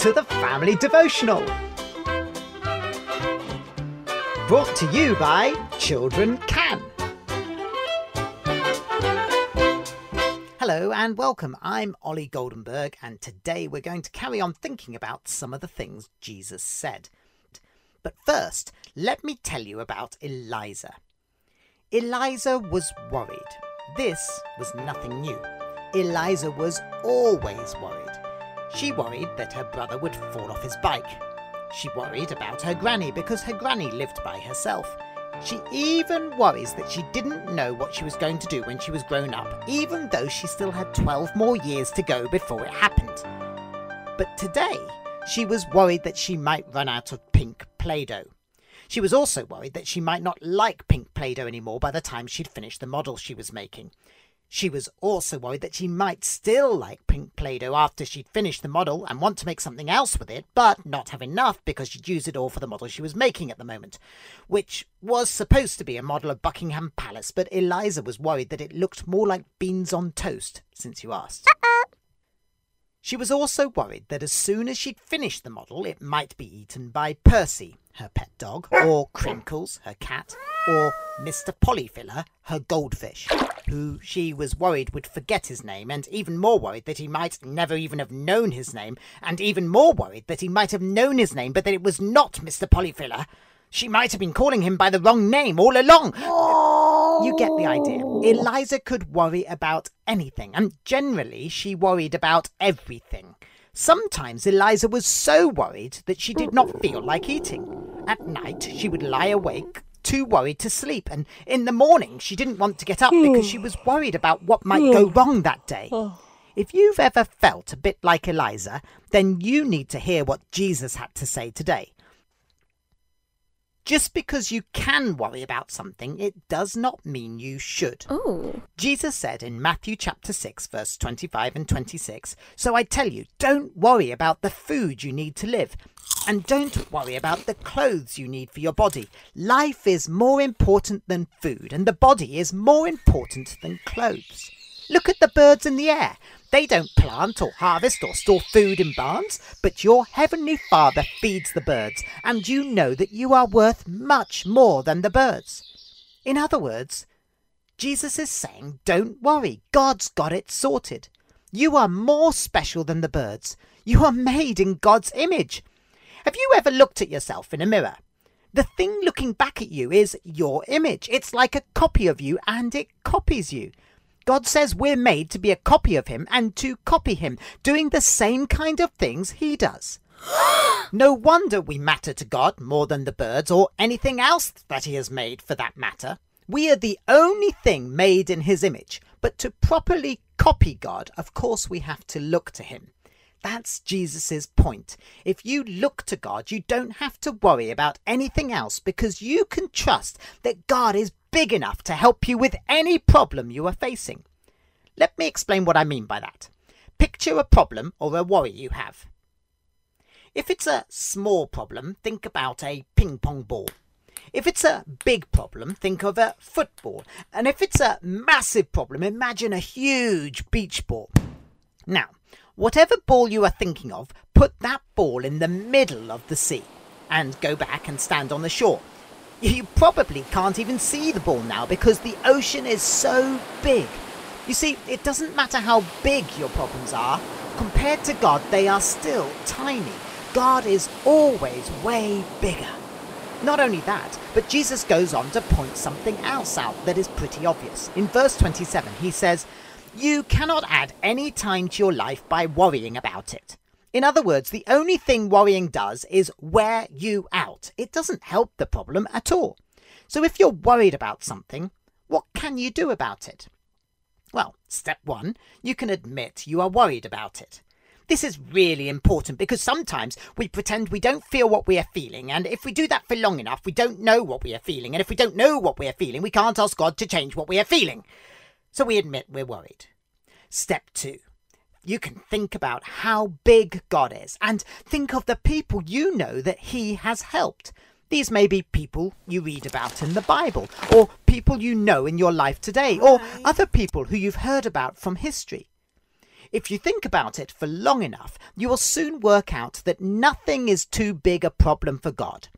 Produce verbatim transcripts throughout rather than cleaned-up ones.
to the Family Devotional, brought to you by Children Can. Hello and welcome. I'm Ollie Goldenberg, and today we're going to carry on thinking about some of the things Jesus said. But first, let me tell you about Eliza. Eliza was worried. This was nothing new. Eliza was always worried. She worried that her brother would fall off his bike. She worried about her granny because her granny lived by herself. She even worries that she didn't know what she was going to do when she was grown up, even though she still had twelve more years to go before it happened. But today, she was worried that she might run out of pink Play-Doh. She was also worried that she might not like pink Play-Doh anymore by the time she'd finished the model she was making. She was also worried that she might still like pink Play-Doh after she'd finished the model and want to make something else with it, but not have enough because she'd used it all for the model she was making at the moment, which was supposed to be a model of Buckingham Palace, but Eliza was worried that it looked more like beans on toast, since you asked. She was also worried that as soon as she'd finished the model, it might be eaten by Percy, her pet dog, or Crinkles, her cat, or Mister Polyfiller, her goldfish, who she was worried would forget his name, and even more worried that he might never even have known his name, and even more worried that he might have known his name but that it was not Mister Polyfiller. She might have been calling him by the wrong name all along. Oh. You get the idea. Eliza could worry about anything, and generally she worried about everything. Sometimes Eliza was so worried that she did not feel like eating. At night she would lie awake, too worried to sleep, and in the morning she didn't want to get up because she was worried about what might go wrong that day. If you've ever felt a bit like Eliza, then you need to hear what Jesus had to say today. Just because you can worry about something, it does not mean you should. Ooh. Jesus said in Matthew chapter six, verse twenty-five and twenty-six, "So I tell you, don't worry about the food you need to live, and don't worry about the clothes you need for your body. Life is more important than food, and the body is more important than clothes. Look at the birds in the air. They don't plant or harvest or store food in barns, but your heavenly Father feeds the birds, and you know that you are worth much more than the birds." In other words, Jesus is saying, don't worry, God's got it sorted. You are more special than the birds. You are made in God's image. Have you ever looked at yourself in a mirror? The thing looking back at you is your image. It's like a copy of you, and it copies you. God says we're made to be a copy of him and to copy him, doing the same kind of things he does. No wonder we matter to God more than the birds or anything else that he has made for that matter. We are the only thing made in his image, but to properly copy God, of course we have to look to him. That's Jesus's point. If you look to God, you don't have to worry about anything else because you can trust that God is big enough to help you with any problem you are facing. Let me explain what I mean by that. Picture a problem or a worry you have. If it's a small problem, think about a ping pong ball. If it's a big problem, think of a football. And if it's a massive problem, imagine a huge beach ball. Now, whatever ball you are thinking of, put that ball in the middle of the sea and go back and stand on the shore. You probably can't even see the ball now because the ocean is so big. You see, it doesn't matter how big your problems are. Compared to God, they are still tiny. God is always way bigger. Not only that, but Jesus goes on to point something else out that is pretty obvious. In verse twenty-seven, he says, "You cannot add any time to your life by worrying about it." In other words, the only thing worrying does is wear you out. It doesn't help the problem at all. So if you're worried about something, what can you do about it? Well, step one, you can admit you are worried about it. This is really important because sometimes we pretend we don't feel what we are feeling, and if we do that for long enough, we don't know what we are feeling, and if we don't know what we are feeling, we can't ask God to change what we are feeling. So we admit we're worried. Step two, you can think about how big God is and think of the people you know that he has helped. These may be people you read about in the Bible, or people you know in your life today, or other people who you've heard about from history. If you think about it for long enough, you will soon work out that nothing is too big a problem for God.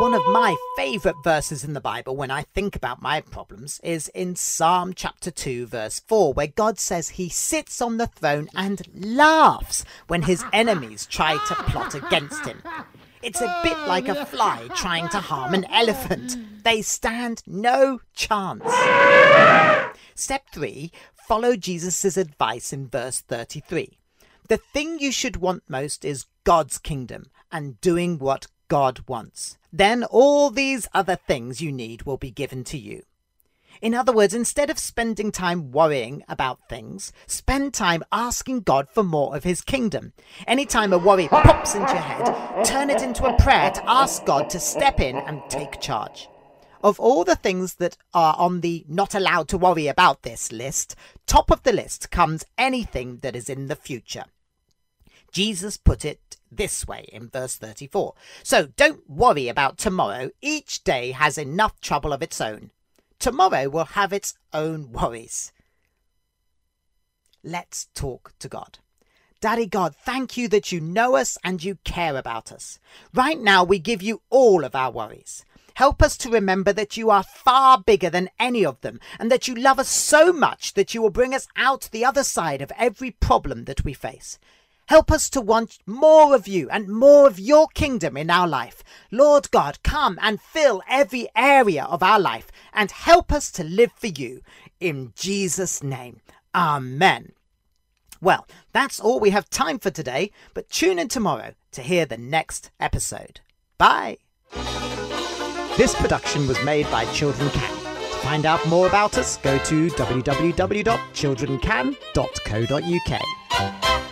One of my favourite verses in the Bible when I think about my problems is in Psalm chapter two verse four, where God says he sits on the throne and laughs when his enemies try to plot against him. It's a bit like a fly trying to harm an elephant. They stand no chance. Step three, follow Jesus' advice in verse thirty-three. The thing you should want most is God's kingdom and doing what God wants. Then all these other things you need will be given to you. In other words, instead of spending time worrying about things, spend time asking God for more of his kingdom. Anytime a worry pops into your head, turn it into a prayer to ask God to step in and take charge. Of all the things that are on the not allowed to worry about this list, top of the list comes anything that is in the future. Jesus put it this way in verse thirty-four. So don't worry about tomorrow. Each day has enough trouble of its own. Tomorrow will have its own worries. Let's talk to God. Daddy God, thank you that you know us and you care about us. Right now we give you all of our worries. Help us to remember that you are far bigger than any of them and that you love us so much that you will bring us out the other side of every problem that we face. Help us to want more of you and more of your kingdom in our life. Lord God, come and fill every area of our life and help us to live for you. In Jesus' name. Amen. Well, that's all we have time for today, but tune in tomorrow to hear the next episode. Bye. This production was made by Children Can. To find out more about us, go to w w w dot children can dot co dot u k.